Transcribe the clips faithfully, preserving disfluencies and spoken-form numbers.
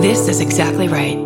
This is Exactly Right.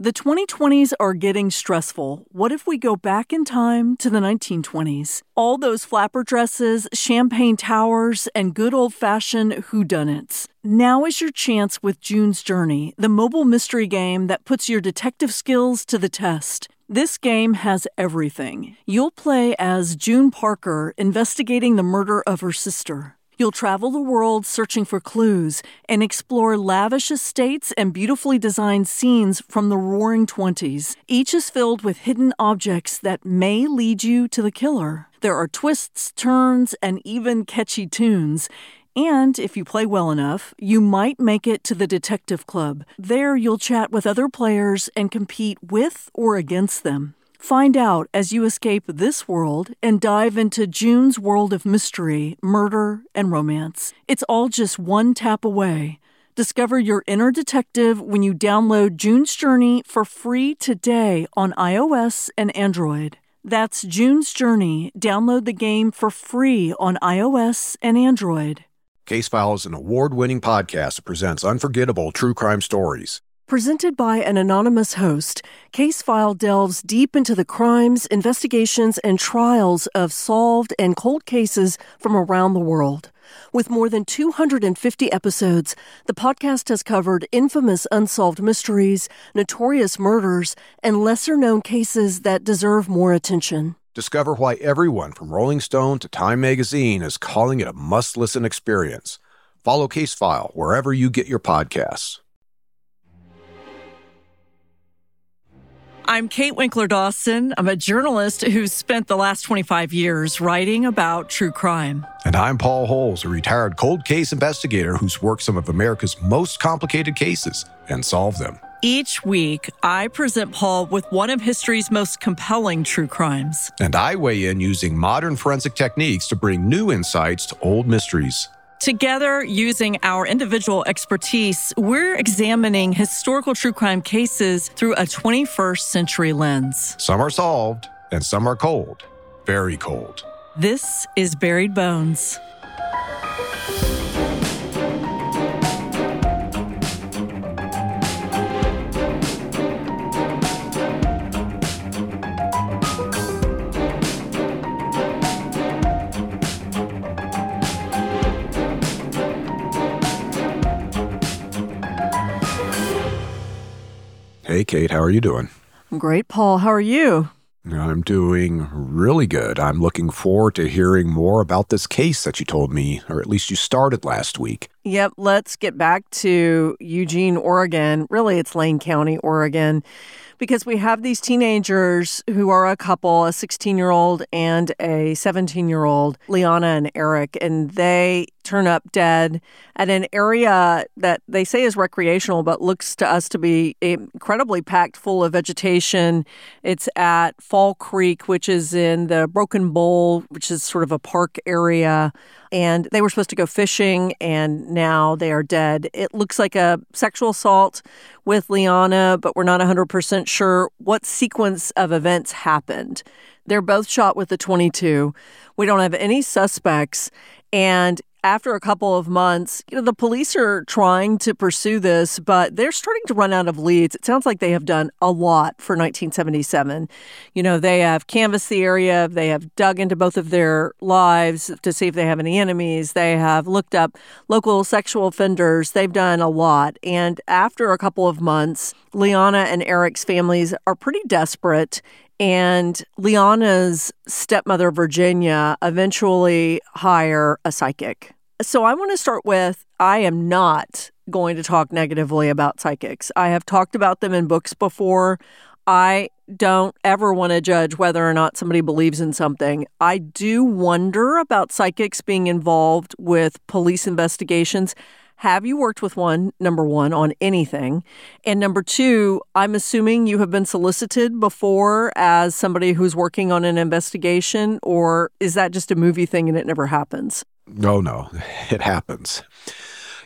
The twenty twenties are getting stressful. What if we go back in time to the nineteen twenties? All those flapper dresses, champagne towers, and good old-fashioned whodunits. Now is your chance with June's Journey, the mobile mystery game that puts your detective skills to the test. This game has everything. You'll play as June Parker, investigating the murder of her sister. You'll travel the world searching for clues and explore lavish estates and beautifully designed scenes from the Roaring Twenties. Each is filled with hidden objects that may lead you to the killer. There are twists, turns, and even catchy tunes. And if you play well enough, you might make it to the detective club. There you'll chat with other players and compete with or against them. Find out as you escape this world and dive into June's world of mystery, murder, and romance. It's all just one tap away. Discover your inner detective when you download June's Journey for free today on iOS and Android. That's June's Journey. Download the game for free on iOS and Android. Casefile is an award-winning podcast that presents unforgettable true crime stories. Presented by an anonymous host, Casefile delves deep into the crimes, investigations, and trials of solved and cold cases from around the world. With more than two hundred fifty episodes, the podcast has covered infamous unsolved mysteries, notorious murders, and lesser-known cases that deserve more attention. Discover why everyone from Rolling Stone to Time magazine is calling it a must-listen experience. Follow Casefile wherever you get your podcasts. I'm Kate Winkler Dawson. I'm a journalist who's spent the last twenty-five years writing about true crime. And I'm Paul Holes, a retired cold case investigator who's worked some of America's most complicated cases and solved them. Each week, I present Paul with one of history's most compelling true crimes. And I weigh in using modern forensic techniques to bring new insights to old mysteries. Together, using our individual expertise, we're examining historical true crime cases through a twenty-first century lens. Some are solved, and some are cold. Very cold. This is Buried Bones. Hey, Kate, how are you doing? I'm great, Paul. How are you? I'm doing really good. I'm looking forward to hearing more about this case that you told me, or at least you started last week. Yep. Let's get back to Eugene, Oregon. Really, it's Lane County, Oregon, because we have these teenagers who are a couple, a sixteen-year-old and a seventeen-year-old, Liana and Eric, and they turn up dead at an area that they say is recreational but looks to us to be incredibly packed full of vegetation. It's at Fall Creek, which is in the Broken Bowl, which is sort of a park area, and they were supposed to go fishing, and now they are dead. It looks like a sexual assault with Liana, but we're not one hundred percent sure what sequence of events happened. They're both shot with a twenty-two. We don't have any suspects, and after a couple of months, you know, the police are trying to pursue this, but they're starting to run out of leads. It sounds like they have done a lot for nineteen seventy-seven. You know, they have canvassed the area. They have dug into both of their lives to see if they have any enemies. They have looked up local sexual offenders. They've done a lot. And after a couple of months, Liana and Eric's families are pretty desperate. And Liana's stepmother, Virginia, eventually hire a psychic. So I want to start with, I am not going to talk negatively about psychics. I have talked about them in books before. I don't ever want to judge whether or not somebody believes in something. I do wonder about psychics being involved with police investigations. Have you worked with one, number one, on anything? And number two, I'm assuming you have been solicited before as somebody who's working on an investigation, or is that just a movie thing and it never happens? No, no, it happens.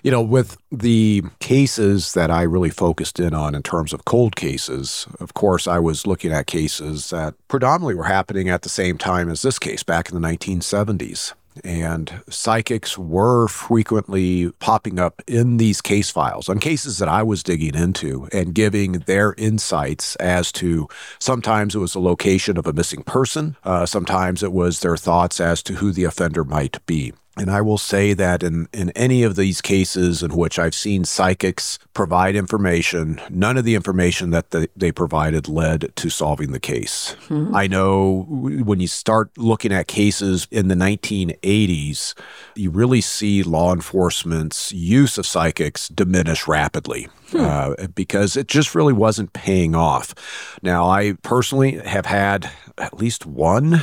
You know, with the cases that I really focused in on in terms of cold cases, of course, I was looking at cases that predominantly were happening at the same time as this case back in the nineteen seventies. and psychics were frequently popping up in these case files on cases that I was digging into and giving their insights as to sometimes it was the location of a missing person, uh, sometimes it was their thoughts as to who the offender might be. And I will say that in, in any of these cases in which I've seen psychics provide information, none of the information that the, they provided led to solving the case. Mm-hmm. I know when you start looking at cases in the nineteen eighties, you really see law enforcement's use of psychics diminish rapidly. Hmm. Uh, because it just really wasn't paying off. Now, I personally have had at least one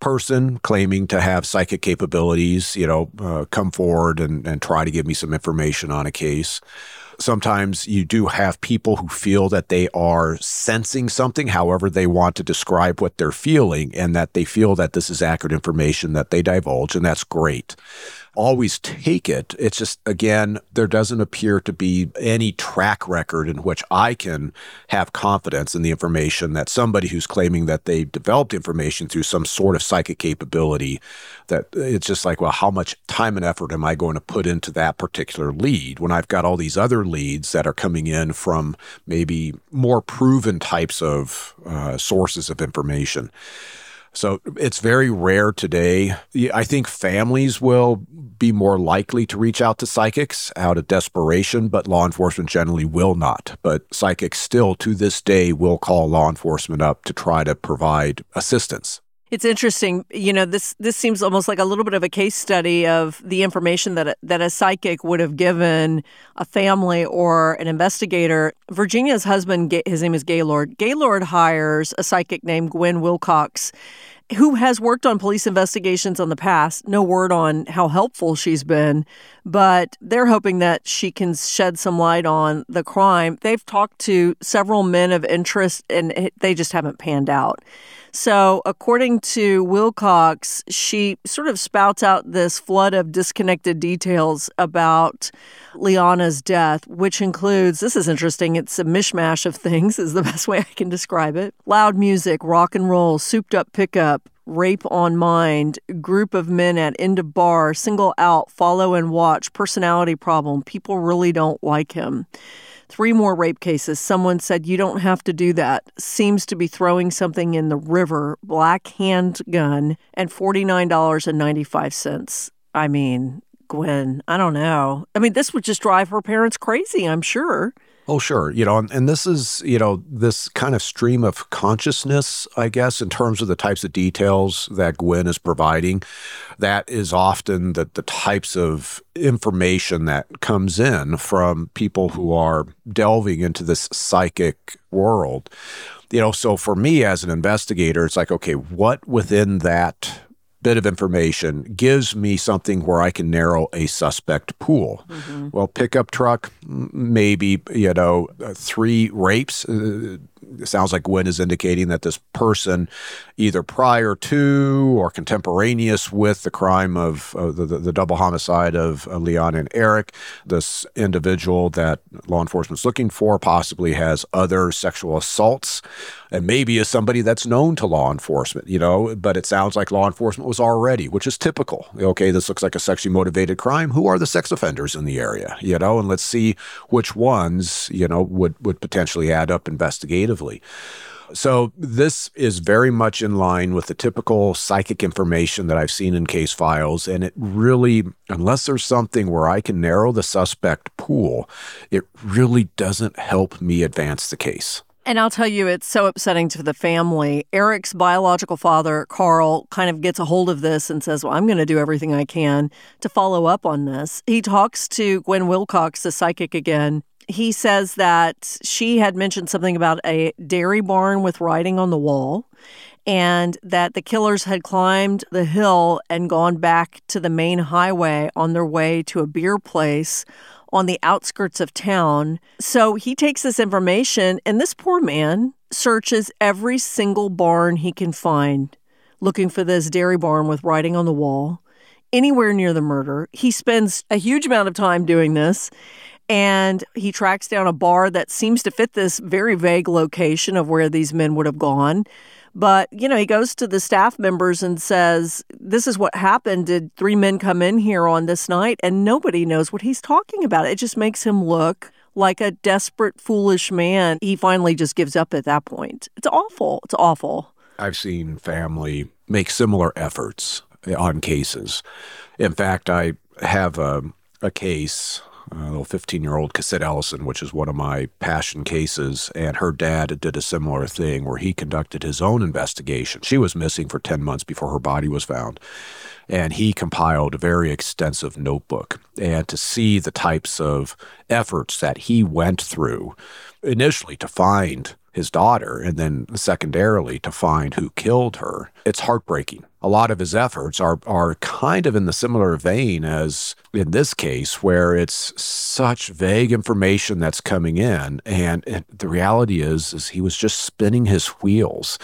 person claiming to have psychic capabilities, you know, uh, come forward and, and try to give me some information on a case. Sometimes you do have people who feel that they are sensing something, however they want to describe what they're feeling, and that they feel that this is accurate information that they divulge, and that's great. Always take it. It's just, again, there doesn't appear to be any track record in which I can have confidence in the information that somebody who's claiming that they developed information through some sort of psychic capability, that it's just like, well, how much time and effort am I going to put into that particular lead when I've got all these other leads that are coming in from maybe more proven types of uh, sources of information? So it's very rare today. I think families will be more likely to reach out to psychics out of desperation, but law enforcement generally will not. But psychics still, to this day, will call law enforcement up to try to provide assistance. It's interesting. You know, this this seems almost like a little bit of a case study of the information that a, that a psychic would have given a family or an investigator. Virginia's husband, his name is Gaylord. Gaylord hires a psychic named Gwen Wilcox, who has worked on police investigations in the past. No word on how helpful she's been, but they're hoping that she can shed some light on the crime. They've talked to several men of interest, and they just haven't panned out. So according to Wilcox, she sort of spouts out this flood of disconnected details about Liana's death, which includes, this is interesting, it's a mishmash of things is the best way I can describe it. Loud music, rock and roll, souped up pickup, rape on mind, group of men at end of bar, single out, follow and watch, personality problem, people really don't like him. Three more rape cases. Someone said, you don't have to do that. Seems to be throwing something in the river, black handgun, and forty-nine dollars and ninety-five cents. I mean, Gwen, I don't know. I mean, this would just drive her parents crazy, I'm sure. Oh, sure. You know, and, and this is, you know, this kind of stream of consciousness, I guess, in terms of the types of details that Gwen is providing. That is often the, the types of information that comes in from people who are delving into this psychic world. You know, so for me as an investigator, it's like, okay, what within that bit of information gives me something where I can narrow a suspect pool. Mm-hmm. Well, pickup truck, maybe, you know, three rapes. Uh, it sounds like Gwen is indicating that this person, either prior to or contemporaneous with the crime of uh, the, the, the double homicide of uh, Leon and Eric, this individual that law enforcement's looking for possibly has other sexual assaults and maybe is somebody that's known to law enforcement, you know, but it sounds like law enforcement was already, which is typical. Okay, this looks like a sexually motivated crime. Who are the sex offenders in the area, you know, and let's see which ones, you know, would, would potentially add up investigatively. So this is very much in line with the typical psychic information that I've seen in case files. And it really, unless there's something where I can narrow the suspect pool, it really doesn't help me advance the case. And I'll tell you, it's so upsetting to the family. Eric's biological father, Carl, kind of gets a hold of this and says, well, I'm going to do everything I can to follow up on this. He talks to Gwen Wilcox, the psychic, again. He says that she had mentioned something about a dairy barn with writing on the wall and that the killers had climbed the hill and gone back to the main highway on their way to a beer place on the outskirts of town. So he takes this information, and this poor man searches every single barn he can find, looking for this dairy barn with writing on the wall, anywhere near the murder. He spends a huge amount of time doing this. And he tracks down a bar that seems to fit this very vague location of where these men would have gone. But, you know, he goes to the staff members and says, this is what happened. Did three men come in here on this night? And nobody knows what he's talking about. It just makes him look like a desperate, foolish man. He finally just gives up at that point. It's awful. It's awful. I've seen family make similar efforts on cases. In fact, I have a, a case, a little fifteen-year-old Cassie Ellison, which is one of my passion cases, and her dad did a similar thing where he conducted his own investigation. She was missing for ten months before her body was found, and he compiled a very extensive notebook. And to see the types of efforts that he went through initially to find his daughter, and then secondarily to find who killed her, it's heartbreaking. A lot of his efforts are are kind of in the similar vein as in this case, where it's such vague information that's coming in, and, and the reality is, is he was just spinning his wheels.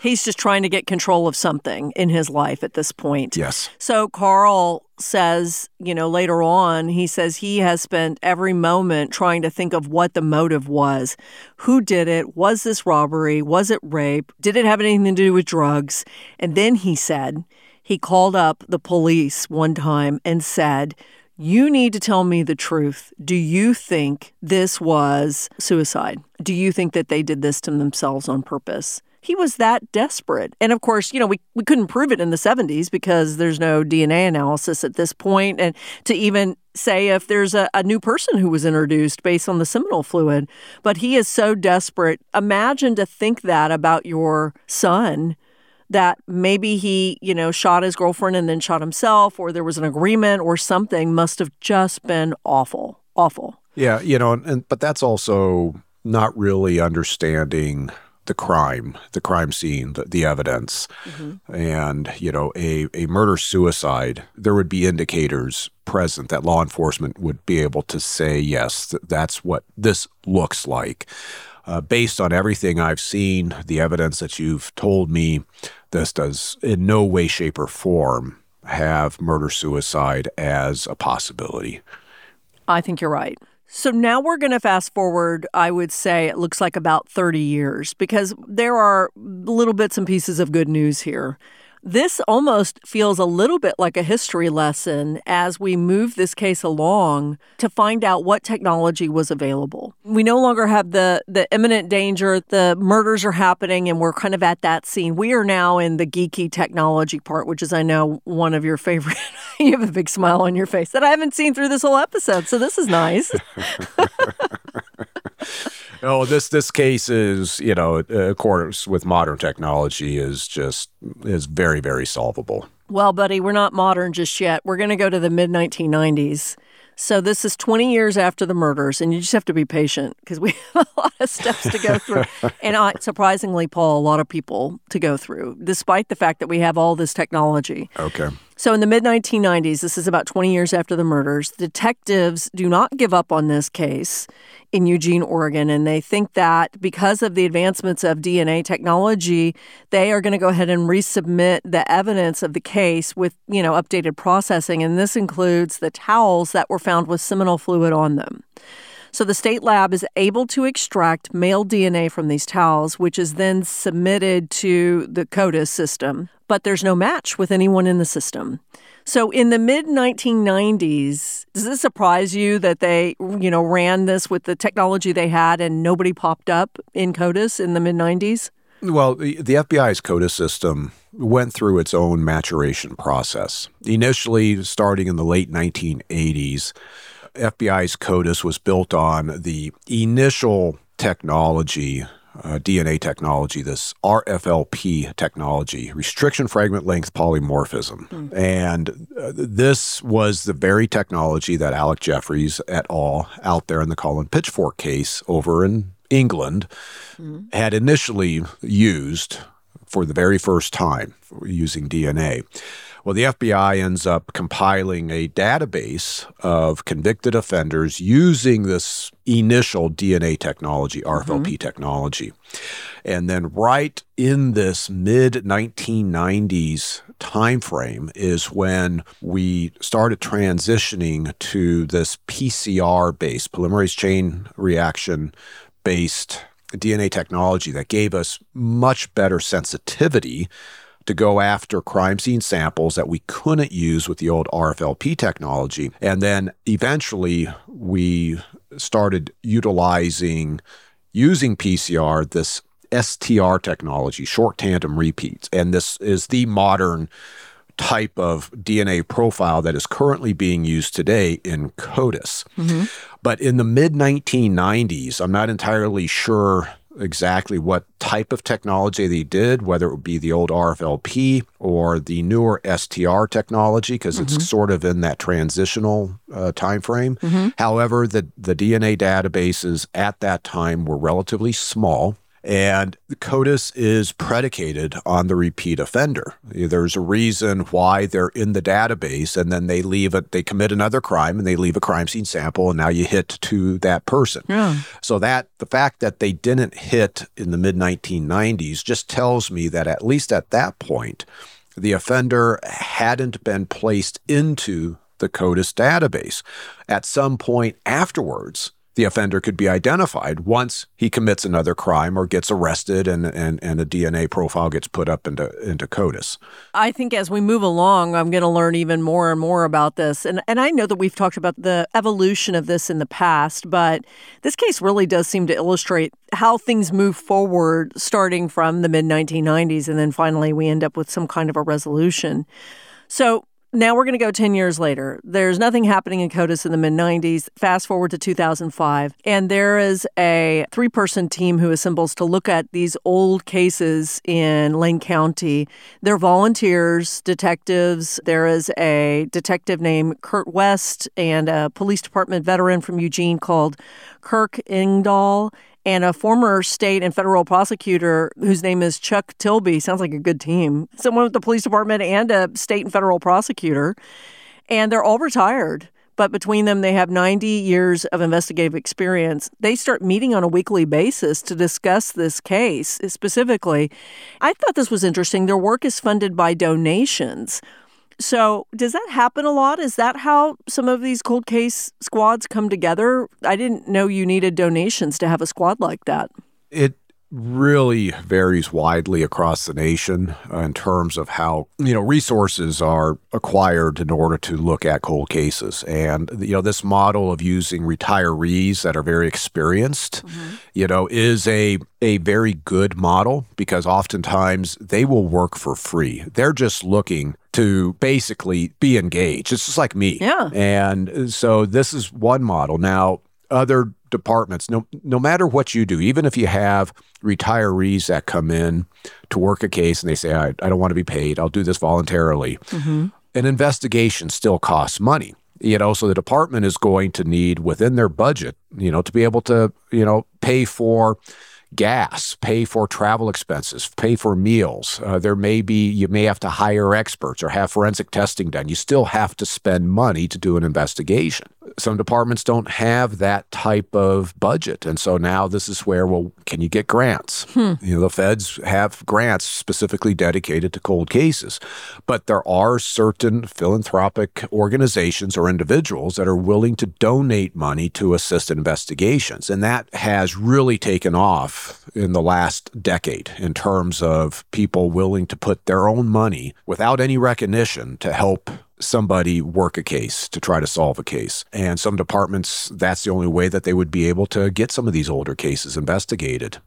He's just trying to get control of something in his life at this point. Yes. So Carl says, you know, later on, he says he has spent every moment trying to think of what the motive was. Who did it? Was this robbery? Was it rape? Did it have anything to do with drugs? And then he said he called up the police one time and said, you need to tell me the truth. Do you think this was suicide? Do you think that they did this to themselves on purpose? He was that desperate. And of course, you know, we, we couldn't prove it in the seventies because there's no D N A analysis at this point. And to even say if there's a, a new person who was introduced based on the seminal fluid. But he is so desperate. Imagine to think that about your son, that maybe he, you know, shot his girlfriend and then shot himself, or there was an agreement or something. Must have just been awful, awful. Yeah, you know, and, and but that's also not really understanding the crime, the crime scene, the, the evidence. Mm-hmm. And, you know, a, a murder-suicide, there would be indicators present that law enforcement would be able to say, yes, th- that's what this looks like. Uh, based on everything I've seen, the evidence that you've told me, this does in no way, shape, or form have murder-suicide as a possibility. I think you're right. So now we're going to fast forward, I would say it looks like about thirty years, because there are little bits and pieces of good news here. This almost feels a little bit like a history lesson as we move this case along to find out what technology was available. We no longer have the, the imminent danger, the murders are happening, and we're kind of at that scene. We are now in the geeky technology part, which is, I know, one of your favorite. You have a big smile on your face that I haven't seen through this whole episode, so this is nice. No, this this case is, you know, of course, with modern technology is just is very, very solvable. Well, buddy, we're not modern just yet. We're going to go to the mid nineteen nineties. So this is twenty years after the murders, and you just have to be patient because we have a lot of steps to go through. And I, surprisingly, Paul, a lot of people to go through, despite the fact that we have all this technology. Okay. So in the mid nineteen nineties, this is about twenty years after the murders, detectives do not give up on this case in Eugene, Oregon, and they think that because of the advancements of D N A technology, they are going to go ahead and resubmit the evidence of the case with, you know, updated processing, and this includes the towels that were found with seminal fluid on them. So the state lab is able to extract male D N A from these towels, which is then submitted to the CODIS system, but there's no match with anyone in the system. So in the mid nineteen nineties, does this surprise you that they, you know, ran this with the technology they had and nobody popped up in CODIS in the mid nineties? Well, the F B I's CODIS system went through its own maturation process. Initially, starting in the late nineteen eighties, F B I's CODIS was built on the initial technology, uh, D N A technology, this R F L P technology, restriction fragment length polymorphism. Mm. And uh, this was the very technology that Alec Jeffreys et al. Out there in the Colin Pitchfork case over in England mm. had initially used for the very first time using D N A. Well, the F B I ends up compiling a database of convicted offenders using this initial D N A technology, R F L P mm-hmm. technology. And then right in this mid nineteen nineties timeframe is when we started transitioning to this P C R-based, polymerase chain reaction-based D N A technology that gave us much better sensitivity to go after crime scene samples that we couldn't use with the old R F L P technology. And then eventually we started utilizing, using P C R, this S T R technology, short tandem repeats. And this is the modern type of D N A profile that is currently being used today in CODIS. Mm-hmm. But in the mid nineteen nineties, I'm not entirely sure exactly what type of technology they did, whether it would be the old R F L P or the newer S T R technology, because mm-hmm. it's sort of in that transitional uh, time frame. Mm-hmm. However, the, the D N A databases at that time were relatively small, and CODIS is predicated on the repeat offender. There's a reason why they're in the database, and then they leave it, they commit another crime and they leave a crime scene sample, and now you hit to that person. Yeah. So that the fact that they didn't hit in the mid nineteen nineties just tells me that at least at that point, the offender hadn't been placed into the CODIS database. At some point afterwards, the offender could be identified once he commits another crime or gets arrested and, and, and a D N A profile gets put up into, into CODIS. I think as we move along, I'm going to learn even more and more about this. And, and I know that we've talked about the evolution of this in the past, but this case really does seem to illustrate how things move forward starting from the mid nineteen nineties, and then finally we end up with some kind of a resolution. So now we're going to go ten years later. There's nothing happening in CODIS in the mid nineties. Fast forward to two thousand five, and there is a three-person team who assembles to look at these old cases in Lane County. They're volunteers, detectives. There is a detective named Kurt West and a police department veteran from Eugene called Kirk Engdahl, and a former state and federal prosecutor whose name is Chuck Tilby. Sounds like a good team. Someone with the police department and a state and federal prosecutor. And they're all retired, but between them, they have ninety years of investigative experience. They start meeting on a weekly basis to discuss this case specifically. I thought this was interesting. Their work is funded by donations. So does that happen a lot? Is that how some of these cold case squads come together? I didn't know you needed donations to have a squad like that. It really varies widely across the nation in terms of how, you know, resources are acquired in order to look at cold cases. And, you know, this model of using retirees that are very experienced, mm-hmm. you know, is a a very good model, because oftentimes they will work for free. They're just looking to basically be engaged. It's just like me. Yeah. And so this is one model. Now, other departments, no, no matter what you do, even if you have retirees that come in to work a case and they say, I, I don't want to be paid, I'll do this voluntarily, mm-hmm. an investigation still costs money. You know, so the department is going to need within their budget, you know, to be able to, you know, pay for gas, pay for travel expenses, pay for meals. Uh, there may be, you may have to hire experts or have forensic testing done. You still have to spend money to do an investigation. Some departments don't have that type of budget. And so now this is where, well, can you get grants? Hmm. You know, the feds have grants specifically dedicated to cold cases, but there are certain philanthropic organizations or individuals that are willing to donate money to assist in investigations. And that has really taken off in the last decade in terms of people willing to put their own money without any recognition to help somebody work a case, to try to solve a case. And some departments, that's the only way that they would be able to get some of these older cases investigated.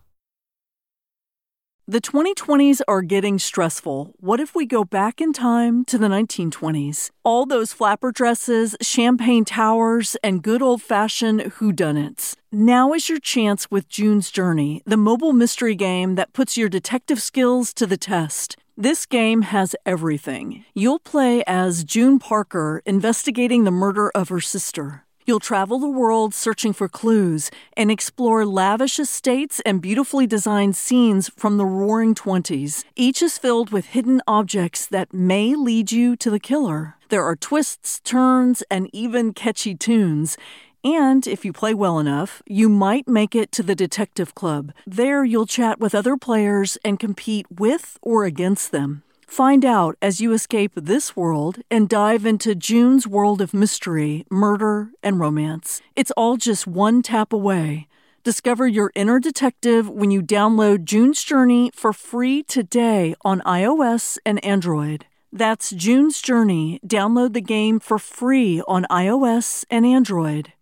The twenty twenties are getting stressful. What if we go back in time to the nineteen twenties? All those flapper dresses, champagne towers, and good old-fashioned whodunits. Now is your chance with June's Journey, the mobile mystery game that puts your detective skills to the test. This game has everything. You'll play as June Parker investigating the murder of her sister. You'll travel the world searching for clues and explore lavish estates and beautifully designed scenes from the Roaring Twenties. Each is filled with hidden objects that may lead you to the killer. There are twists, turns, and even catchy tunes. And if you play well enough, you might make it to the Detective Club. There you'll chat with other players and compete with or against them. Find out as you escape this world and dive into June's world of mystery, murder, and romance. It's all just one tap away. Discover your inner detective when you download June's Journey for free today on iOS and Android. That's June's Journey. Download the game for free on iOS and Android.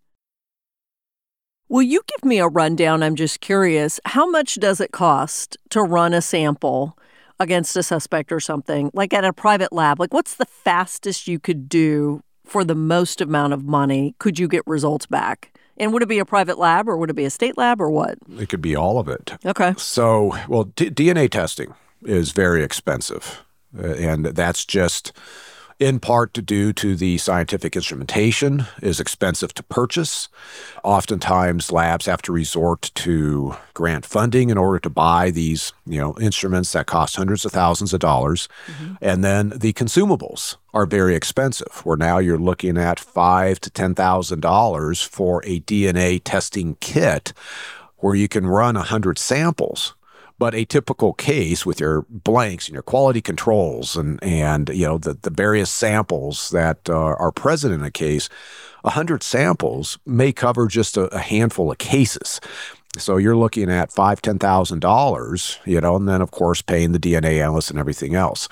Will you give me a rundown? I'm just curious. How much does it cost to run a sample against a suspect or something, like at a private lab? Like, what's the fastest you could do for the most amount of money? Could you get results back? And would it be a private lab or would it be a state lab or what? It could be all of it. Okay. So, well, d- D N A testing is very expensive. Uh, and that's just in part due to the scientific instrumentation is expensive to purchase. Oftentimes, labs have to resort to grant funding in order to buy these, you know, instruments that cost hundreds of thousands of dollars. Mm-hmm. And then the consumables are very expensive, where now you're looking at five to ten thousand dollars for a D N A testing kit, where you can run a hundred samples. But a typical case with your blanks and your quality controls and, and you know, the, the various samples that uh, are present in a case, one hundred samples may cover just a, a handful of cases. So you're looking at five thousand dollars, ten thousand dollars, you know, and then, of course, paying the D N A analyst and everything else.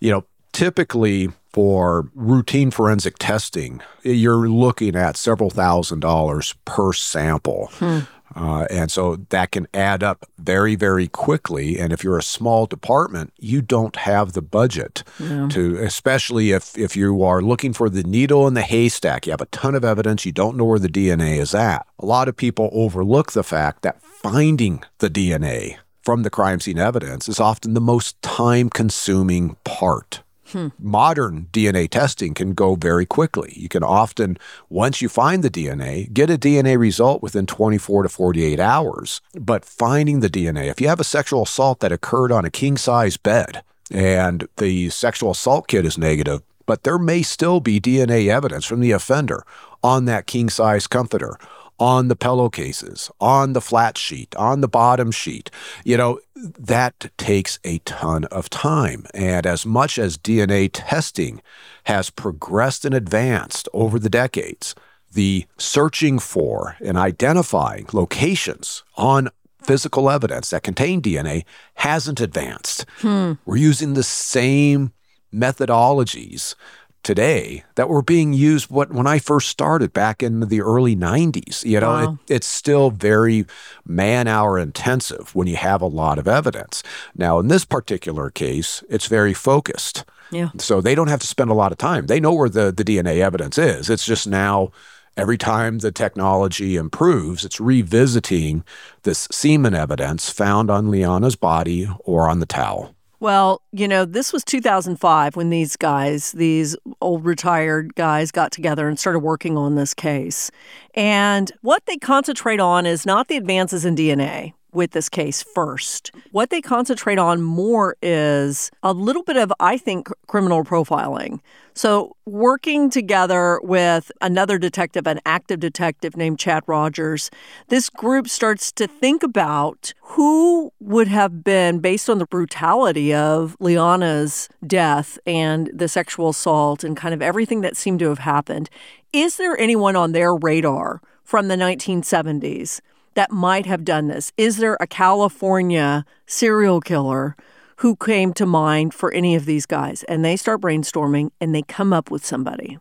You know, typically for routine forensic testing, you're looking at several thousand dollars per sample. Hmm. Uh, and so that can add up very, very quickly. And if you're a small department, you don't have the budget yeah. to, especially if, if you are looking for the needle in the haystack, you have a ton of evidence, you don't know where the D N A is at. A lot of people overlook the fact that finding the D N A from the crime scene evidence is often the most time-consuming part. Hmm. Modern D N A testing can go very quickly. You can often, once you find the D N A, get a D N A result within twenty-four to forty-eight hours. But finding the D N A, if you have a sexual assault that occurred on a king-size bed and the sexual assault kit is negative, but there may still be D N A evidence from the offender on that king-size comforter, on the pillowcases, on the flat sheet, on the bottom sheet. You know, that takes a ton of time. And as much as D N A testing has progressed and advanced over the decades, the searching for and identifying locations on physical evidence that contain D N A hasn't advanced. Hmm. We're using the same methodologies today that were being used what when I first started back in the early nineties. You know, wow. it, it's still very man-hour intensive when you have a lot of evidence. Now, in this particular case, it's very focused. Yeah. So they don't have to spend a lot of time. They know where the, the D N A evidence is. It's just now every time the technology improves, it's revisiting this semen evidence found on Liana's body or on the towel. Well, you know, this was two thousand five when these guys, these old retired guys got together and started working on this case. And what they concentrate on is not the advances in D N A with this case first. What they concentrate on more is a little bit of, I think, criminal profiling. So working together with another detective, an active detective named Chad Rogers, this group starts to think about who would have been, based on the brutality of Liana's death and the sexual assault and kind of everything that seemed to have happened, is there anyone on their radar from the nineteen seventies that might have done this? Is there a California serial killer who came to mind for any of these guys? And they start brainstorming and they come up with somebody.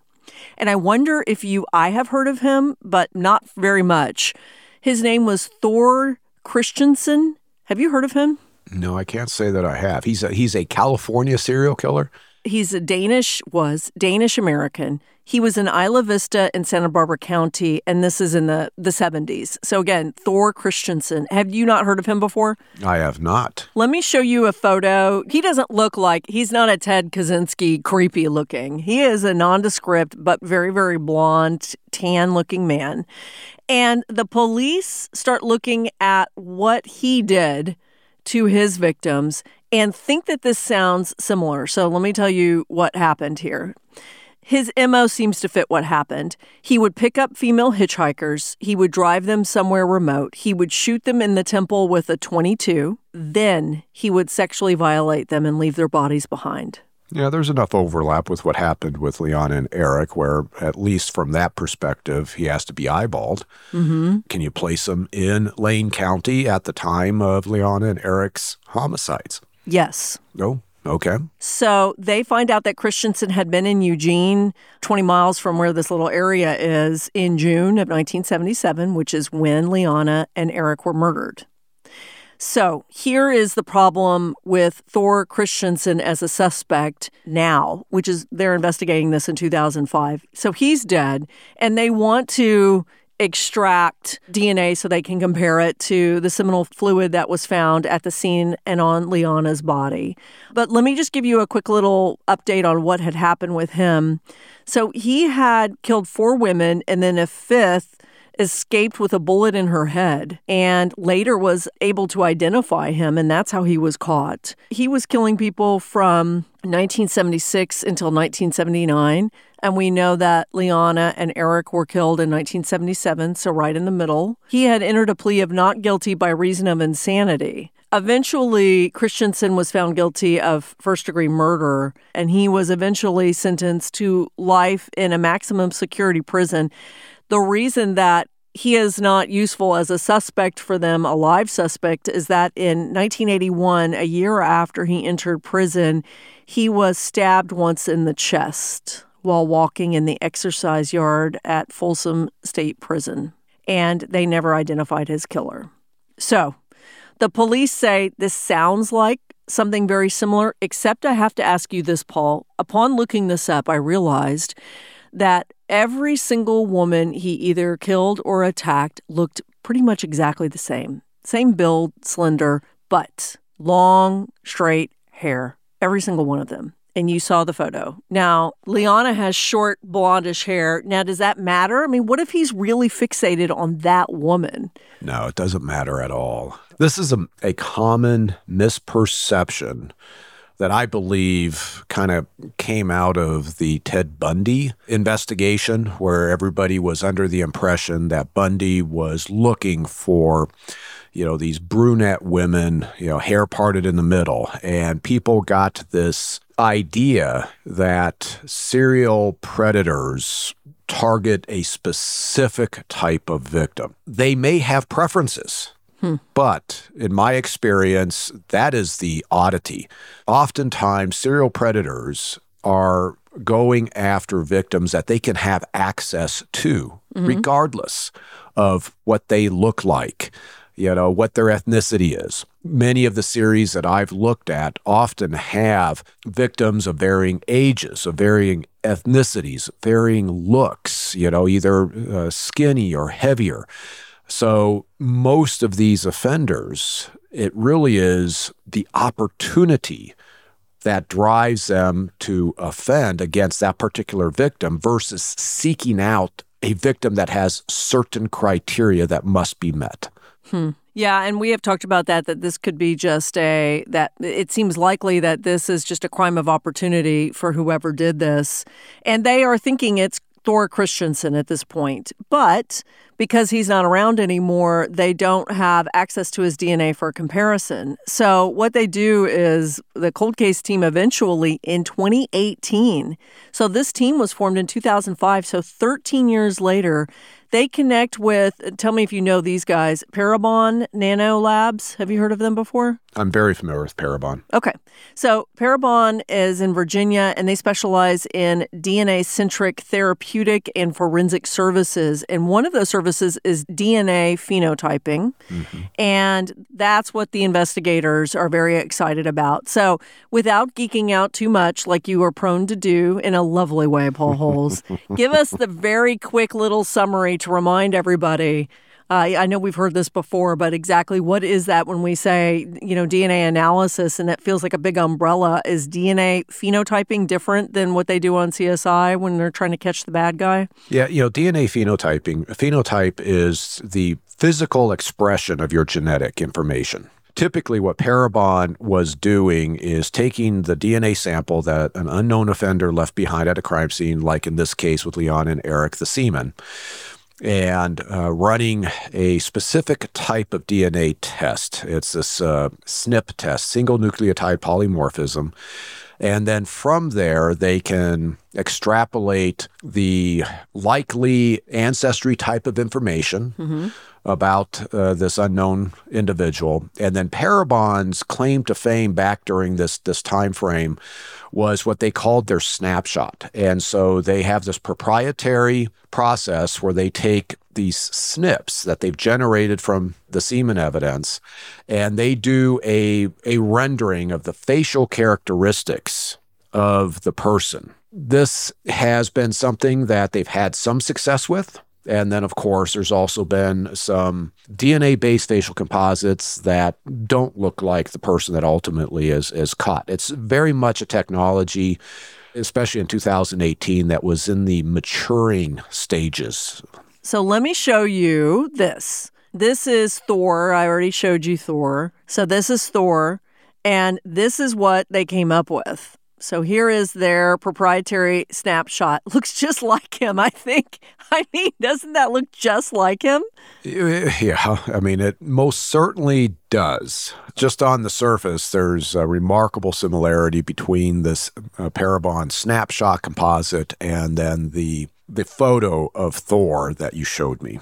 And I wonder if you, I have heard of him, but not very much. His name was Thor Christiansen. Have you heard of him? No, I can't say that I have. He's a, he's a California serial killer. He's a Danish, was Danish-American. He was in Isla Vista in Santa Barbara County, and this is in the, the seventies. So again, Thor Christiansen. Have you not heard of him before? I have not. Let me show you a photo. He doesn't look like, he's not a Ted Kaczynski creepy looking. He is a nondescript but very, very blonde, tan-looking man. And the police start looking at what he did to his victims and think that this sounds similar. So let me tell you what happened here. His M O seems to fit what happened. He would pick up female hitchhikers. He would drive them somewhere remote. He would shoot them in the temple with a twenty-two. Then he would sexually violate them and leave their bodies behind. Yeah, there's enough overlap with what happened with Leon and Eric, where at least from that perspective, he has to be eyeballed. Mm-hmm. Can you place him in Lane County at the time of Leon and Eric's homicides? Yes. No. Oh, okay. So they find out that Christiansen had been in Eugene, twenty miles from where this little area is, in June of nineteen seventy-seven, which is when Leona and Eric were murdered. So here is the problem with Thor Christiansen as a suspect now, which is they're investigating this in two thousand five. So he's dead, and they want to extract D N A so they can compare it to the seminal fluid that was found at the scene and on Leona's body. But let me just give you a quick little update on what had happened with him. So he had killed four women, and then a fifth escaped with a bullet in her head, and later was able to identify him, and that's how he was caught. He was killing people from nineteen seventy-six until nineteen seventy-nine, and we know that Leona and Eric were killed in nineteen seventy-seven, so right in the middle. He had entered a plea of not guilty by reason of insanity. Eventually, Christiansen was found guilty of first-degree murder, and he was eventually sentenced to life in a maximum security prison. The reason that he is not useful as a suspect for them, a live suspect, is that in nineteen eighty-one, a year after he entered prison, he was stabbed once in the chest while walking in the exercise yard at Folsom State Prison, and they never identified his killer. So the police say this sounds like something very similar, except I have to ask you this, Paul. Upon looking this up, I realized that every single woman he either killed or attacked looked pretty much exactly the same. Same build, slender, but long, straight hair. Every single one of them. And you saw the photo. Now, Leona has short, blondish hair. Now, does that matter? I mean, what if he's really fixated on that woman? No, it doesn't matter at all. This is a, a common misperception that I believe kind of came out of the Ted Bundy investigation, where everybody was under the impression that Bundy was looking for, you know, these brunette women, you know, hair parted in the middle. And people got this idea that serial predators target a specific type of victim. They may have preferences. Hmm. But in my experience, that is the oddity. Oftentimes, serial predators are going after victims that they can have access to, mm-hmm. regardless of what they look like, you know, what their ethnicity is. Many of the series that I've looked at often have victims of varying ages, of varying ethnicities, varying looks, you know, either uh, skinny or heavier. So most of these offenders, it really is the opportunity that drives them to offend against that particular victim versus seeking out a victim that has certain criteria that must be met. Hmm. Yeah, and we have talked about that, that this could be just a, that it seems likely that this is just a crime of opportunity for whoever did this. And they are thinking it's Thor Christiansen at this point. But because he's not around anymore, they don't have access to his D N A for comparison. So what they do is the cold case team eventually in twenty eighteen. So this team was formed in two thousand five. So thirteen years later, they connect with, tell me if you know these guys, Parabon Nano Labs. Have you heard of them before? I'm very familiar with Parabon. Okay. So Parabon is in Virginia, and they specialize in D N A-centric therapeutic and forensic services. And one of those services is D N A phenotyping. Mm-hmm. And that's what the investigators are very excited about. So without geeking out too much, like you are prone to do in a lovely way, Paul Holes, give us the very quick little summary to remind everybody. Uh, I know we've heard this before, but exactly what is that when we say, you know, D N A analysis, and it feels like a big umbrella? Is D N A phenotyping different than what they do on C S I when they're trying to catch the bad guy? Yeah, you know, D N A phenotyping, phenotype is the physical expression of your genetic information. Typically, what Parabon was doing is taking the D N A sample that an unknown offender left behind at a crime scene, like in this case with Leon and Eric, the semen, and uh, running a specific type of D N A test. It's this uh, S N P test, single nucleotide polymorphism. And then from there, they can extrapolate the likely ancestry type of information mm-hmm. about uh, this unknown individual. And then Parabon's claim to fame back during this, this time frame was what they called their snapshot. And so they have this proprietary process where they take these S N Ps that they've generated from the semen evidence, and they do a, a rendering of the facial characteristics of the person. This has been something that they've had some success with. And then, of course, there's also been some D N A-based facial composites that don't look like the person that ultimately is, is caught. It's very much a technology, especially in two thousand eighteen, that was in the maturing stages. So let me show you this. This is Thor. I already showed you Thor. So this is Thor, and this is what they came up with. So here is their proprietary snapshot. Looks just like him, I think. I mean, doesn't that look just like him? Yeah, I mean, it most certainly does. Just on the surface, there's a remarkable similarity between this uh, Parabon snapshot composite and then the the photo of Thor that you showed me.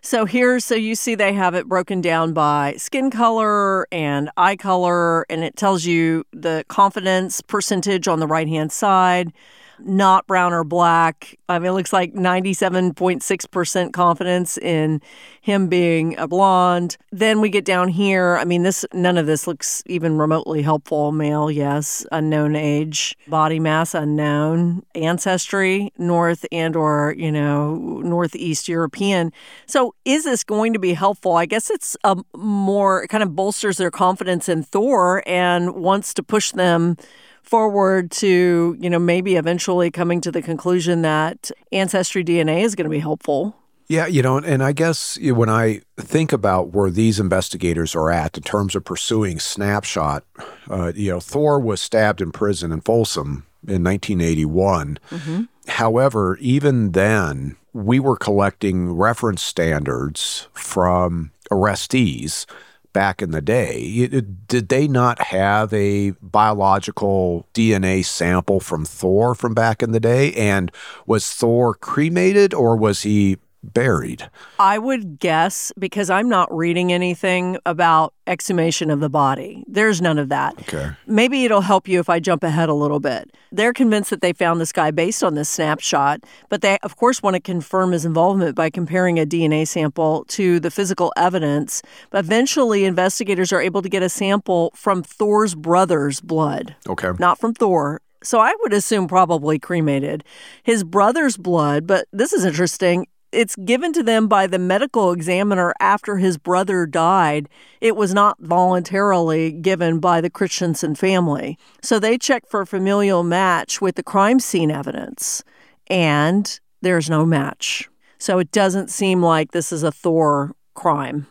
So here, so you see they have it broken down by skin color and eye color, and it tells you the confidence percentage on the right-hand side, not brown or black. I mean, it looks like ninety-seven point six percent confidence in him being a blonde. Then we get down here. I mean, this none of this looks even remotely helpful. Male, yes. Unknown age. Body mass, unknown. Ancestry, North and or, you know, Northeast European. So is this going to be helpful? I guess it's a more, it kind of bolsters their confidence in Thor and wants to push them forward to, you know, maybe eventually coming to the conclusion that ancestry D N A is going to be helpful. Yeah, you know, and I guess when I think about where these investigators are at in terms of pursuing snapshot, uh, you know, Thor was stabbed in prison in Folsom in nineteen eighty-one. Mm-hmm. However, even then, we were collecting reference standards from arrestees back in the day. Did they not have a biological D N A sample from Thor from back in the day? And was Thor cremated or was he buried? I would guess, because I'm not reading anything about exhumation of the body. There's none of that. Okay. Maybe it'll help you if I jump ahead a little bit. They're convinced that they found this guy based on this snapshot, but they, of course, want to confirm his involvement by comparing a D N A sample to the physical evidence. But eventually, investigators are able to get a sample from Thor's brother's blood. Okay. Not from Thor. So I would assume probably cremated. His brother's blood, but this is interesting. It's given to them by the medical examiner after his brother died. It was not voluntarily given by the Christiansen family. So they check for familial match with the crime scene evidence, and there's no match. So it doesn't seem like this is a Thor crime.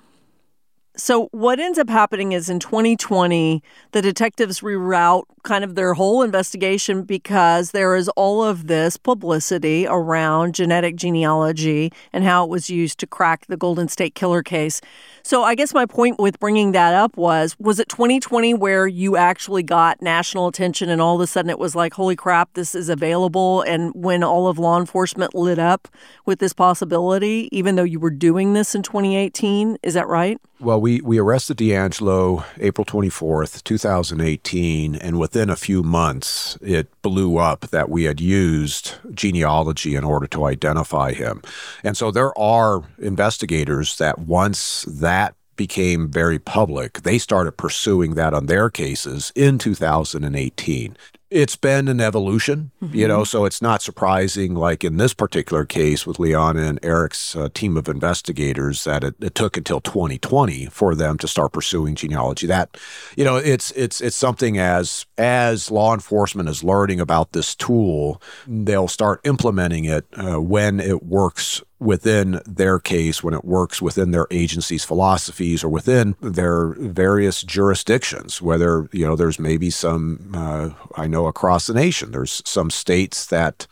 So what ends up happening is in twenty twenty, the detectives reroute kind of their whole investigation because there is all of this publicity around genetic genealogy and how it was used to crack the Golden State Killer case. So I guess my point with bringing that up was, was it twenty twenty where you actually got national attention and all of a sudden it was like, holy crap, this is available? And when all of law enforcement lit up with this possibility, even though you were doing this in twenty eighteen, is that right? Well, we, we arrested DeAngelo April twenty-fourth, two thousand eighteen, and within a few months, it blew up that we had used genealogy in order to identify him. And so there are investigators that once that became very public, they started pursuing that on their cases in two thousand eighteen. It's been an evolution, mm-hmm. you know, so it's not surprising, like in this particular case with Leon and Eric's uh, team of investigators, that it, it took until twenty twenty for them to start pursuing genealogy. That, you know, it's it's it's something as as law enforcement is learning about this tool, they'll start implementing it uh, when it works within their case, when it works within their agency's philosophies or within their various jurisdictions, whether, you know, there's maybe some, uh, I know across the nation, there's some states that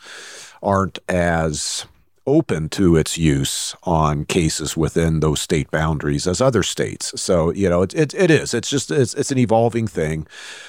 aren't as open to its use on cases within those state boundaries as other states. So, you know, it, it, it is. It's just it's, it's an evolving thing.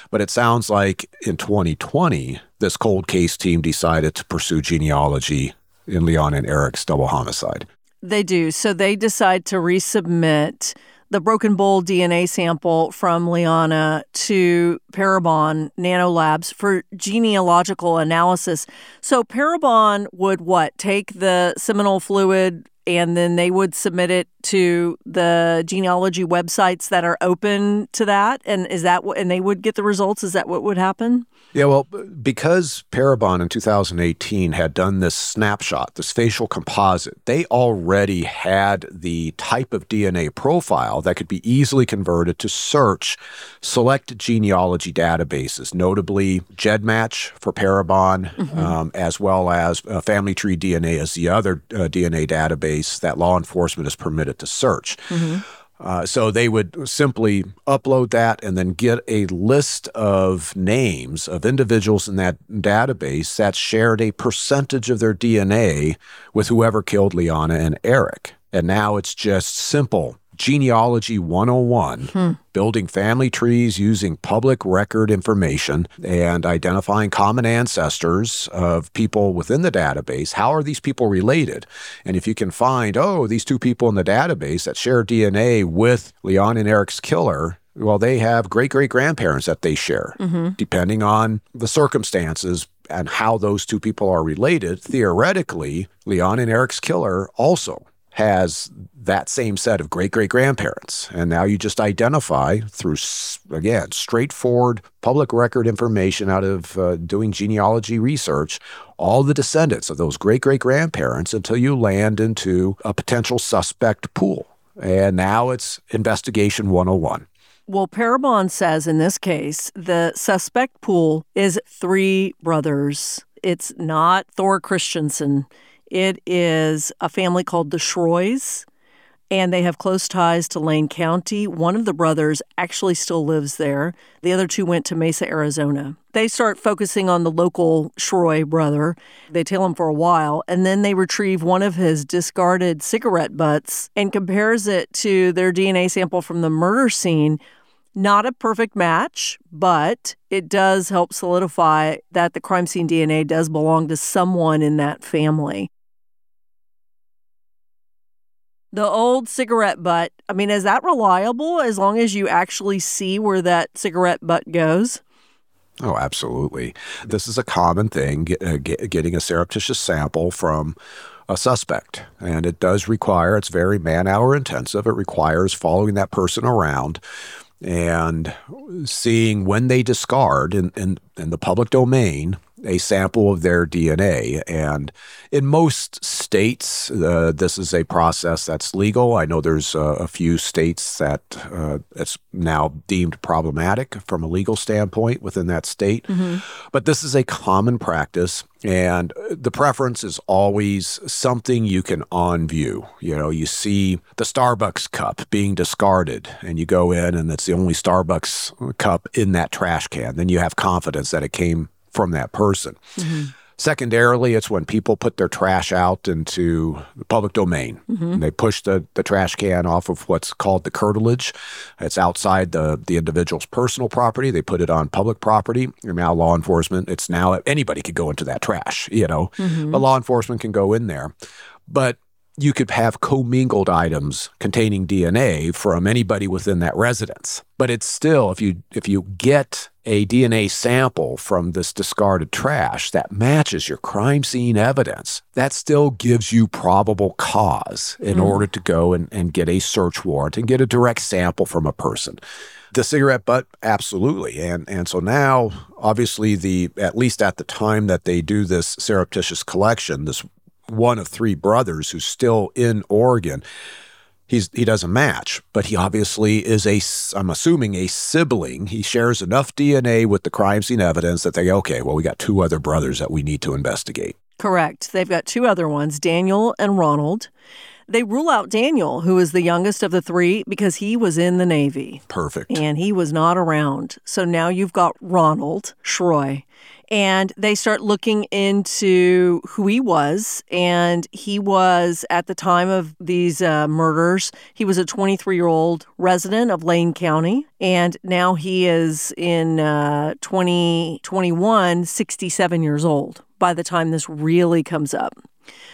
But it sounds like in twenty twenty, this cold case team decided to pursue genealogy in Leon and Eric's double homicide. They do. So they decide to resubmit the Broken Bowl D N A sample from Liana to Parabon Nano Labs for genealogical analysis. So Parabon would what? Take the seminal fluid and then they would submit it to the genealogy websites that are open to that. And is that what, and they would get the results? Is that what would happen? Yeah, well, because Parabon in two thousand eighteen had done this snapshot, this facial composite, they already had the type of D N A profile that could be easily converted to search select genealogy databases, notably GEDmatch for Parabon, mm-hmm. um, as well as uh, Family Tree D N A is the other uh, D N A database that law enforcement is permitted to search. Mm-hmm. Uh, so they would simply upload that and then get a list of names of individuals in that database that shared a percentage of their D N A with whoever killed Liana and Eric. And now it's just simple genealogy one oh one, hmm. building family trees using public record information and identifying common ancestors of people within the database. How are these people related? And if you can find, oh, these two people in the database that share D N A with Leon and Eric's killer, well, they have great-great-grandparents that they share. Mm-hmm. Depending on the circumstances and how those two people are related, theoretically, Leon and Eric's killer also has that same set of great-great-grandparents. And now you just identify through, again, straightforward public record information out of uh, doing genealogy research, all the descendants of those great-great-grandparents until you land into a potential suspect pool. And now it's Investigation one oh one. Well, Parabon says in this case, the suspect pool is three brothers. It's not Thor Christiansen. It is a family called the Shroys, and they have close ties to Lane County. One of the brothers actually still lives there. The other two went to Mesa, Arizona. They start focusing on the local Shroy brother. They tail him for a while, and then they retrieve one of his discarded cigarette butts and compares it to their D N A sample from the murder scene. Not a perfect match, but it does help solidify that the crime scene D N A does belong to someone in that family. The old cigarette butt, I mean, is that reliable as long as you actually see where that cigarette butt goes? Oh, absolutely. This is a common thing, get, uh, get, getting a surreptitious sample from a suspect. And it does require, it's very man-hour intensive. It requires following that person around and seeing when they discard in, in, in the public domain a sample of their D N A. And in most states, uh, this is a process that's legal. I know there's uh, a few states that uh, it's now deemed problematic from a legal standpoint within that state. Mm-hmm. But this is a common practice. And the preference is always something you can on view. You know, you see the Starbucks cup being discarded and you go in and it's the only Starbucks cup in that trash can. Then you have confidence that it came from that person. Mm-hmm. Secondarily, it's when people put their trash out into the public domain. Mm-hmm. And they push the, the trash can off of what's called the curtilage. It's outside the, the individual's personal property. They put it on public property. You're now law enforcement. It's now anybody could go into that trash, you know. Mm-hmm. But law enforcement can go in there. But you could have commingled items containing D N A from anybody within that residence. But it's still, if you if you get a D N A sample from this discarded trash that matches your crime scene evidence, that still gives you probable cause in mm. order to go and, and get a search warrant and get a direct sample from a person. The cigarette butt, absolutely. And and so now, obviously, the at least at the time that they do this surreptitious collection, this one of three brothers who's still in Oregon, he's he doesn't match, but he obviously is a, I'm assuming, a sibling. He shares enough D N A with the crime scene evidence that they, okay, well, we got two other brothers that we need to investigate. Correct. They've got two other ones, Daniel and Ronald. They rule out Daniel, who is the youngest of the three, because he was in the Navy. Perfect. And he was not around. So now you've got Ronald Shroy. And they start looking into who he was. And he was, at the time of these uh, murders, he was a twenty-three-year-old resident of Lane County. And now he is, in uh, twenty twenty-one, sixty-seven years old by the time this really comes up.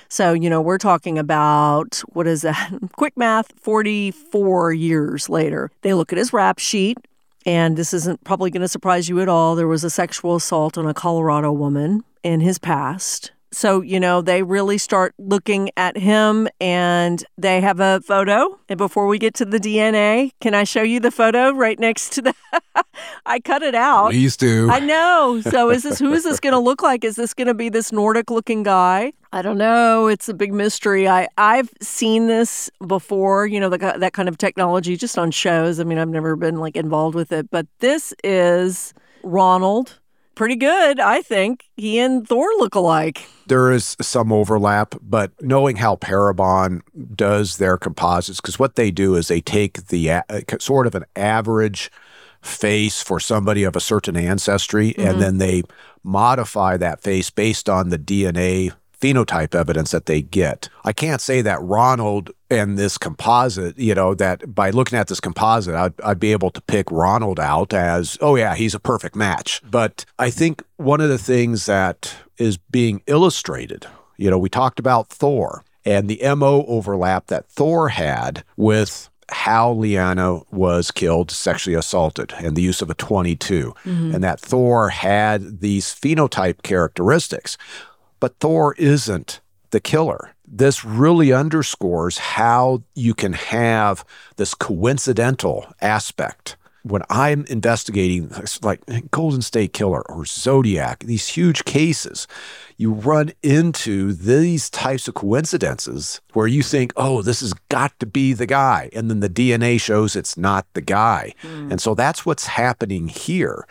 So, you know, we're talking about, what is that? Quick math, forty-four years later. They look at his rap sheet. And this isn't probably going to surprise you at all. There was a sexual assault on a Colorado woman in his past. So, you know, they really start looking at him, and they have a photo. And before we get to the D N A, can I show you the photo right next to the... I cut it out. Please do. I know. So is this who is this going to look like? Is this going to be this Nordic-looking guy? I don't know. It's a big mystery. I, I've seen this before, you know, the, that kind of technology just on shows. I mean, I've never been, like, involved with it. But this is Ronald. Pretty good, I think. He and Thor look alike. There is some overlap, but knowing how Parabon does their composites, because what they do is they take the uh, sort of an average face for somebody of a certain ancestry, mm-hmm. and then they modify that face based on the D N A phenotype evidence that they get. I can't say that Ronald and this composite, you know, that by looking at this composite, I'd, I'd be able to pick Ronald out as, oh yeah, he's a perfect match. But I think one of the things that is being illustrated, you know, we talked about Thor and the M O overlap that Thor had with how Liana was killed, sexually assaulted, and the use of a twenty-two, mm-hmm. and that Thor had these phenotype characteristics. But Thor isn't the killer. This really underscores how you can have this coincidental aspect. When I'm investigating, like, Golden State Killer or Zodiac, these huge cases, you run into these types of coincidences where you think, oh, this has got to be the guy. And then the D N A shows it's not the guy. Mm. And so that's what's happening here.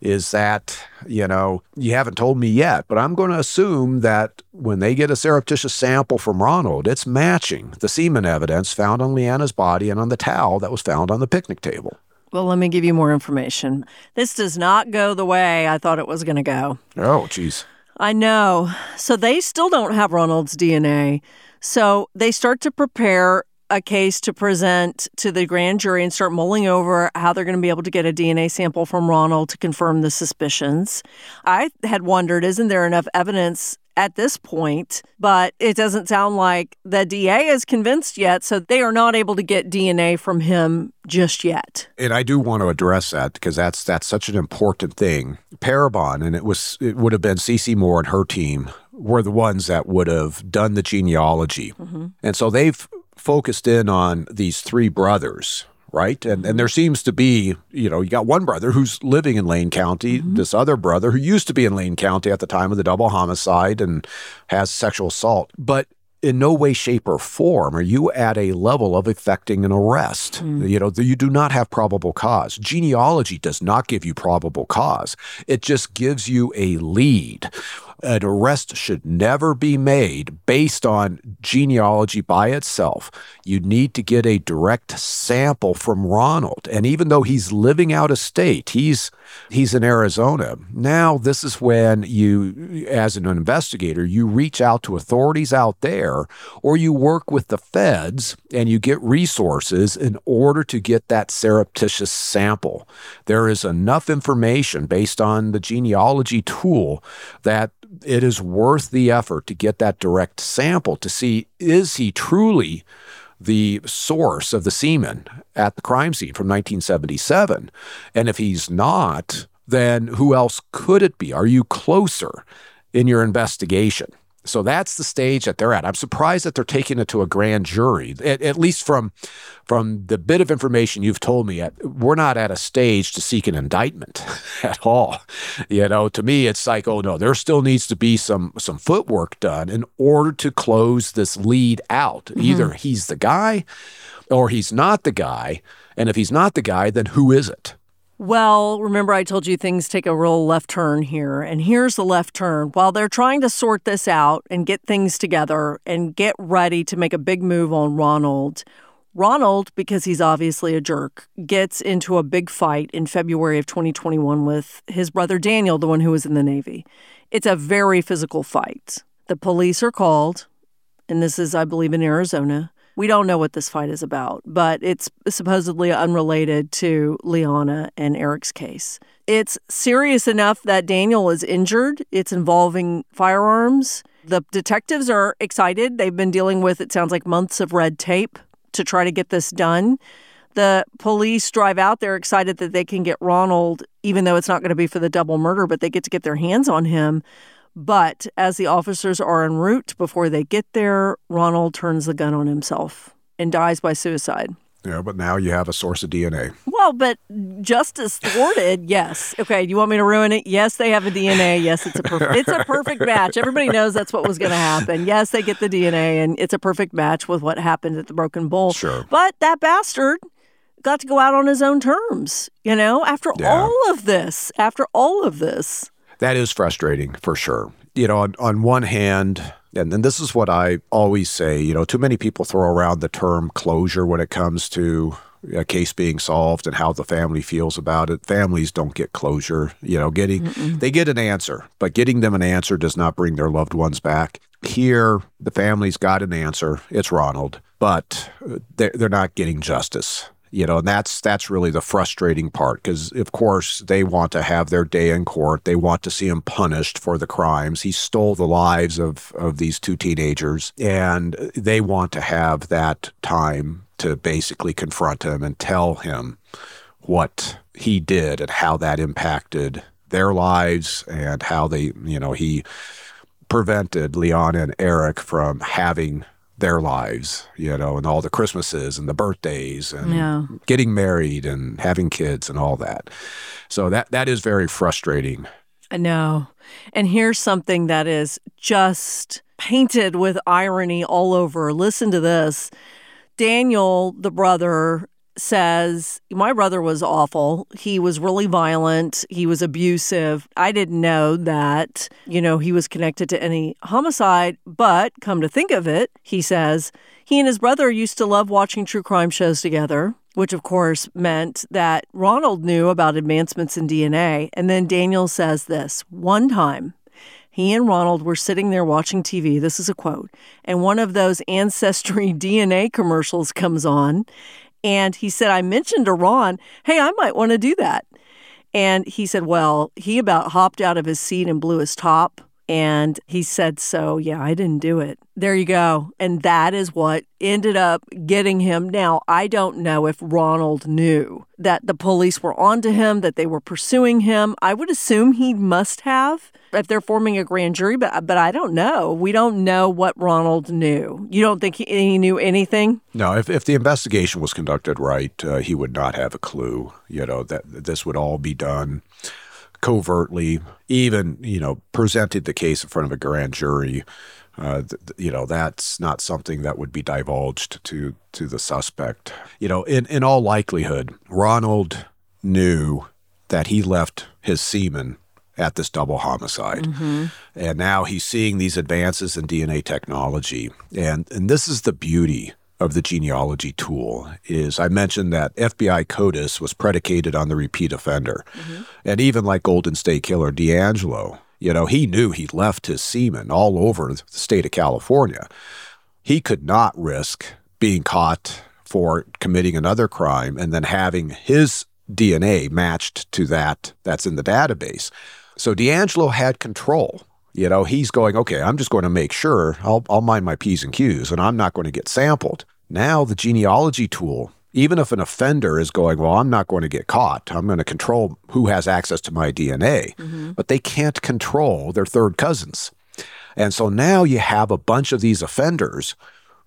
Is that, you know, you haven't told me yet, but I'm going to assume that when they get a surreptitious sample from Ronald, it's matching the semen evidence found on Leanna's body and on the towel that was found on the picnic table. Well, let me give you more information. This does not go the way I thought it was going to go. Oh, geez. I know. So they still don't have Ronald's D N A. So they start to prepare a case to present to the grand jury and start mulling over how they're going to be able to get a D N A sample from Ronald to confirm the suspicions. I had wondered, isn't there enough evidence at this point? But it doesn't sound like the D A is convinced yet, so they are not able to get D N A from him just yet. And I do want to address that because that's that's such an important thing. Parabon, and it was it would have been Cece Moore and her team, were the ones that would have done the genealogy. Mm-hmm. And so they've focused in on these three brothers, right? And and there seems to be, you know, you got one brother who's living in Lane County, mm-hmm. this other brother who used to be in Lane County at the time of the double homicide and has sexual assault. But in no way, shape, or form are you at a level of effecting an arrest. Mm. You know, you do not have probable cause. Genealogy does not give you probable cause. It just gives you a lead. An arrest should never be made based on genealogy by itself. You need to get a direct sample from Ronald. And even though he's living out of state, he's he's in Arizona. Now, this is when you, as an investigator, you reach out to authorities out there, or you work with the feds and you get resources in order to get that surreptitious sample. There is enough information based on the genealogy tool that it is worth the effort to get that direct sample to see, is he truly the source of the semen at the crime scene from nineteen seventy-seven? And if he's not, then who else could it be? Are you closer in your investigation? So that's the stage that they're at. I'm surprised that they're taking it to a grand jury, at, at least from from the bit of information you've told me. At, we're not at a stage to seek an indictment at all. You know, to me, it's like, oh, no, there still needs to be some some footwork done in order to close this lead out. Mm-hmm. Either he's the guy or he's not the guy. And if he's not the guy, then who is it? Well, remember I told you things take a real left turn here, and here's the left turn. While they're trying to sort this out and get things together and get ready to make a big move on Ronald, Ronald, because he's obviously a jerk, gets into a big fight in February of twenty twenty-one with his brother Daniel, the one who was in the Navy. It's a very physical fight. The police are called, and this is, I believe, in Arizona. We don't know what this fight is about, but it's supposedly unrelated to Liana and Eric's case. It's serious enough that Daniel is injured. It's involving firearms. The detectives are excited. They've been dealing with, it sounds like, months of red tape to try to get this done. The police drive out. They're excited that they can get Ronald, even though it's not going to be for the double murder, but they get to get their hands on him. But as the officers are en route, before they get there, Ronald turns the gun on himself and dies by suicide. Yeah, but now you have a source of D N A. Well, but justice thwarted, yes. Okay, you want me to ruin it? Yes, they have a D N A. Yes, it's a perfect, it's a perfect match. Everybody knows that's what was going to happen. Yes, they get the D N A, and it's a perfect match with what happened at the Broken Bowl. Sure. But that bastard got to go out on his own terms, you know, after yeah. all of this, after all of this. That is frustrating, for sure. You know, on, on one hand, and then this is what I always say, you know, too many people throw around the term closure when it comes to a case being solved and how the family feels about it. Families don't get closure. You know, getting Mm-mm. they get an answer, but getting them an answer does not bring their loved ones back. Here, the family's got an answer. It's Ronald, but they're, they're not getting justice. You know, and that's that's really the frustrating part because, of course, they want to have their day in court. They want to see him punished for the crimes. He stole the lives of, of these two teenagers, and they want to have that time to basically confront him and tell him what he did and how that impacted their lives and how they, you know, he prevented Leon and Eric from having their lives, you know, and all the Christmases and the birthdays and yeah. getting married and having kids and all that. So that that is very frustrating. I know. And here's something that is just painted with irony all over. Listen to this. Daniel, the brother, says, my brother was awful. He was really violent. He was abusive. I didn't know that, you know, he was connected to any homicide. But come to think of it, he says, he and his brother used to love watching true crime shows together, which, of course, meant that Ronald knew about advancements in D N A. And then Daniel says this one time. He and Ronald were sitting there watching T V, this is a quote, and one of those Ancestry D N A commercials comes on. And he said, I mentioned to Ron, hey, I might want to do that. And he said, well, he about hopped out of his seat and blew his top. And he said, so, yeah, I didn't do it. There you go. And that is what ended up getting him. Now, I don't know if Ronald knew that the police were onto him, that they were pursuing him. I would assume he must have if they're forming a grand jury, but but I don't know. We don't know what Ronald knew. You don't think he, he knew anything? No, if, if the investigation was conducted right, uh, he would not have a clue, you know, that this would all be done covertly, even, you know, presented the case in front of a grand jury. Uh, th- you know, that's not something that would be divulged to to the suspect. You know, in, in all likelihood, Ronald knew that he left his semen at this double homicide. Mm-hmm. And now he's seeing these advances in D N A technology. And and this is the beauty of the genealogy tool is I mentioned that F B I CODIS was predicated on the repeat offender. Mm-hmm. And even like Golden State Killer DeAngelo, you know, he knew he left his semen all over the state of California. He could not risk being caught for committing another crime and then having his D N A matched to that that's in the database. So DeAngelo had control. You know, he's going, okay, I'm just going to make sure I'll, I'll mind my P's and Q's and I'm not going to get sampled. Now the genealogy tool, even if an offender is going, well, I'm not going to get caught. I'm going to control who has access to my D N A, mm-hmm. but they can't control their third cousins. And so now you have a bunch of these offenders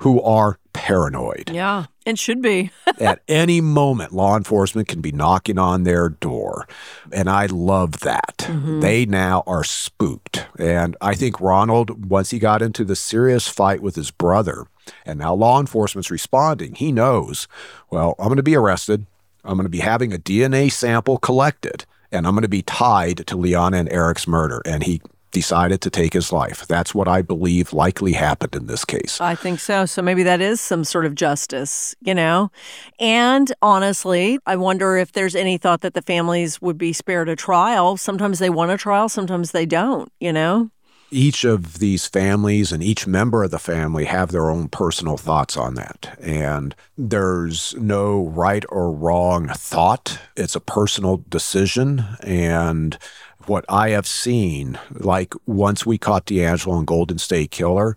who are paranoid. Yeah, and should be. At any moment, law enforcement can be knocking on their door. And I love that. Mm-hmm. They now are spooked. And I think Ronald, once he got into the serious fight with his brother, and now law enforcement's responding, he knows, well, I'm going to be arrested. I'm going to be having a D N A sample collected, and I'm going to be tied to Liana and Eric's murder. And he decided to take his life. That's what I believe likely happened in this case. I think so. So maybe that is some sort of justice, you know? And honestly, I wonder if there's any thought that the families would be spared a trial. Sometimes they want a trial, sometimes they don't, you know? Each of these families and each member of the family have their own personal thoughts on that. And there's no right or wrong thought. It's a personal decision. And what I have seen, like once we caught DeAngelo and Golden State Killer,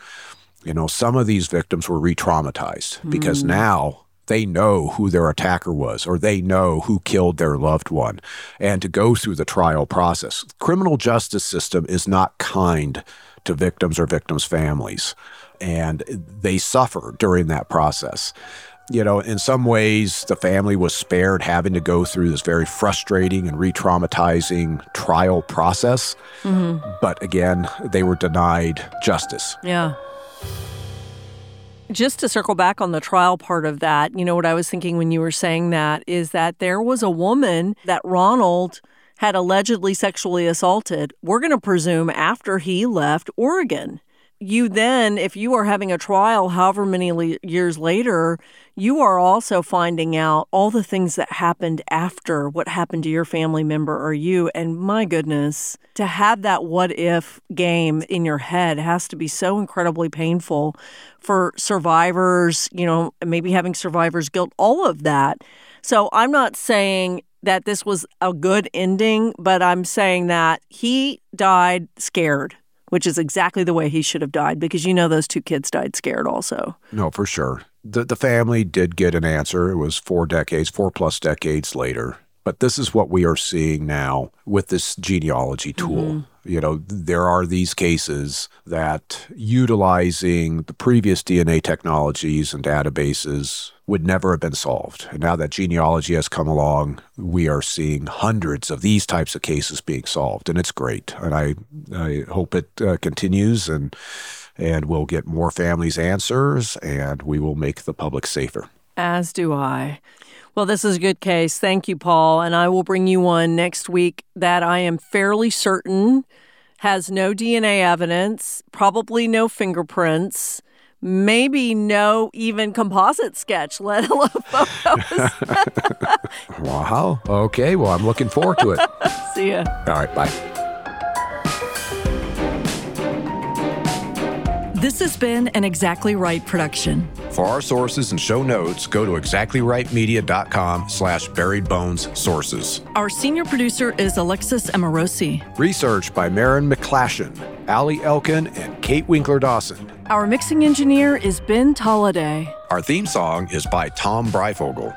you know, some of these victims were re-traumatized mm. because now they know who their attacker was, or they know who killed their loved one, and to go through the trial process. The criminal justice system is not kind to victims or victims' families, and they suffer during that process. You know, in some ways, the family was spared having to go through this very frustrating and re-traumatizing trial process. Mm-hmm. But again, they were denied justice. Yeah. Just to circle back on the trial part of that, you know, what I was thinking when you were saying that is that there was a woman that Ronald had allegedly sexually assaulted, we're going to presume after he left Oregon. You then, if you are having a trial however many le- years later, you are also finding out all the things that happened after, what happened to your family member or you. And my goodness, to have that what if game in your head has to be so incredibly painful for survivors, you know, maybe having survivor's guilt, all of that. So I'm not saying that this was a good ending, but I'm saying that he died scared, which is exactly the way he should have died, because you know those two kids died scared also. No, for sure. The the family did get an answer. It was four decades, four plus decades later. But this is what we are seeing now with this genealogy tool. Mm-hmm. You know, there are these cases that utilizing the previous D N A technologies and databases would never have been solved. And now that genealogy has come along, we are seeing hundreds of these types of cases being solved, and it's great. And I, I hope it uh, continues, and, and we'll get more families' answers, and we will make the public safer. As do I. Well, this is a good case. Thank you, Paul. And I will bring you one next week that I am fairly certain has no D N A evidence, probably no fingerprints, maybe no even composite sketch, let alone photos. Wow. Okay. Well, I'm looking forward to it. See ya. All right. Bye. This has been an Exactly Right production. For our sources and show notes, go to exactlyrightmedia.com slash buried bones sources. Our senior producer is Alexis Amorosi. Research by Marin McClashen, Ali Elkin, and Kate Winkler Dawson. Our mixing engineer is Ben Talladay. Our theme song is by Tom Breifogel.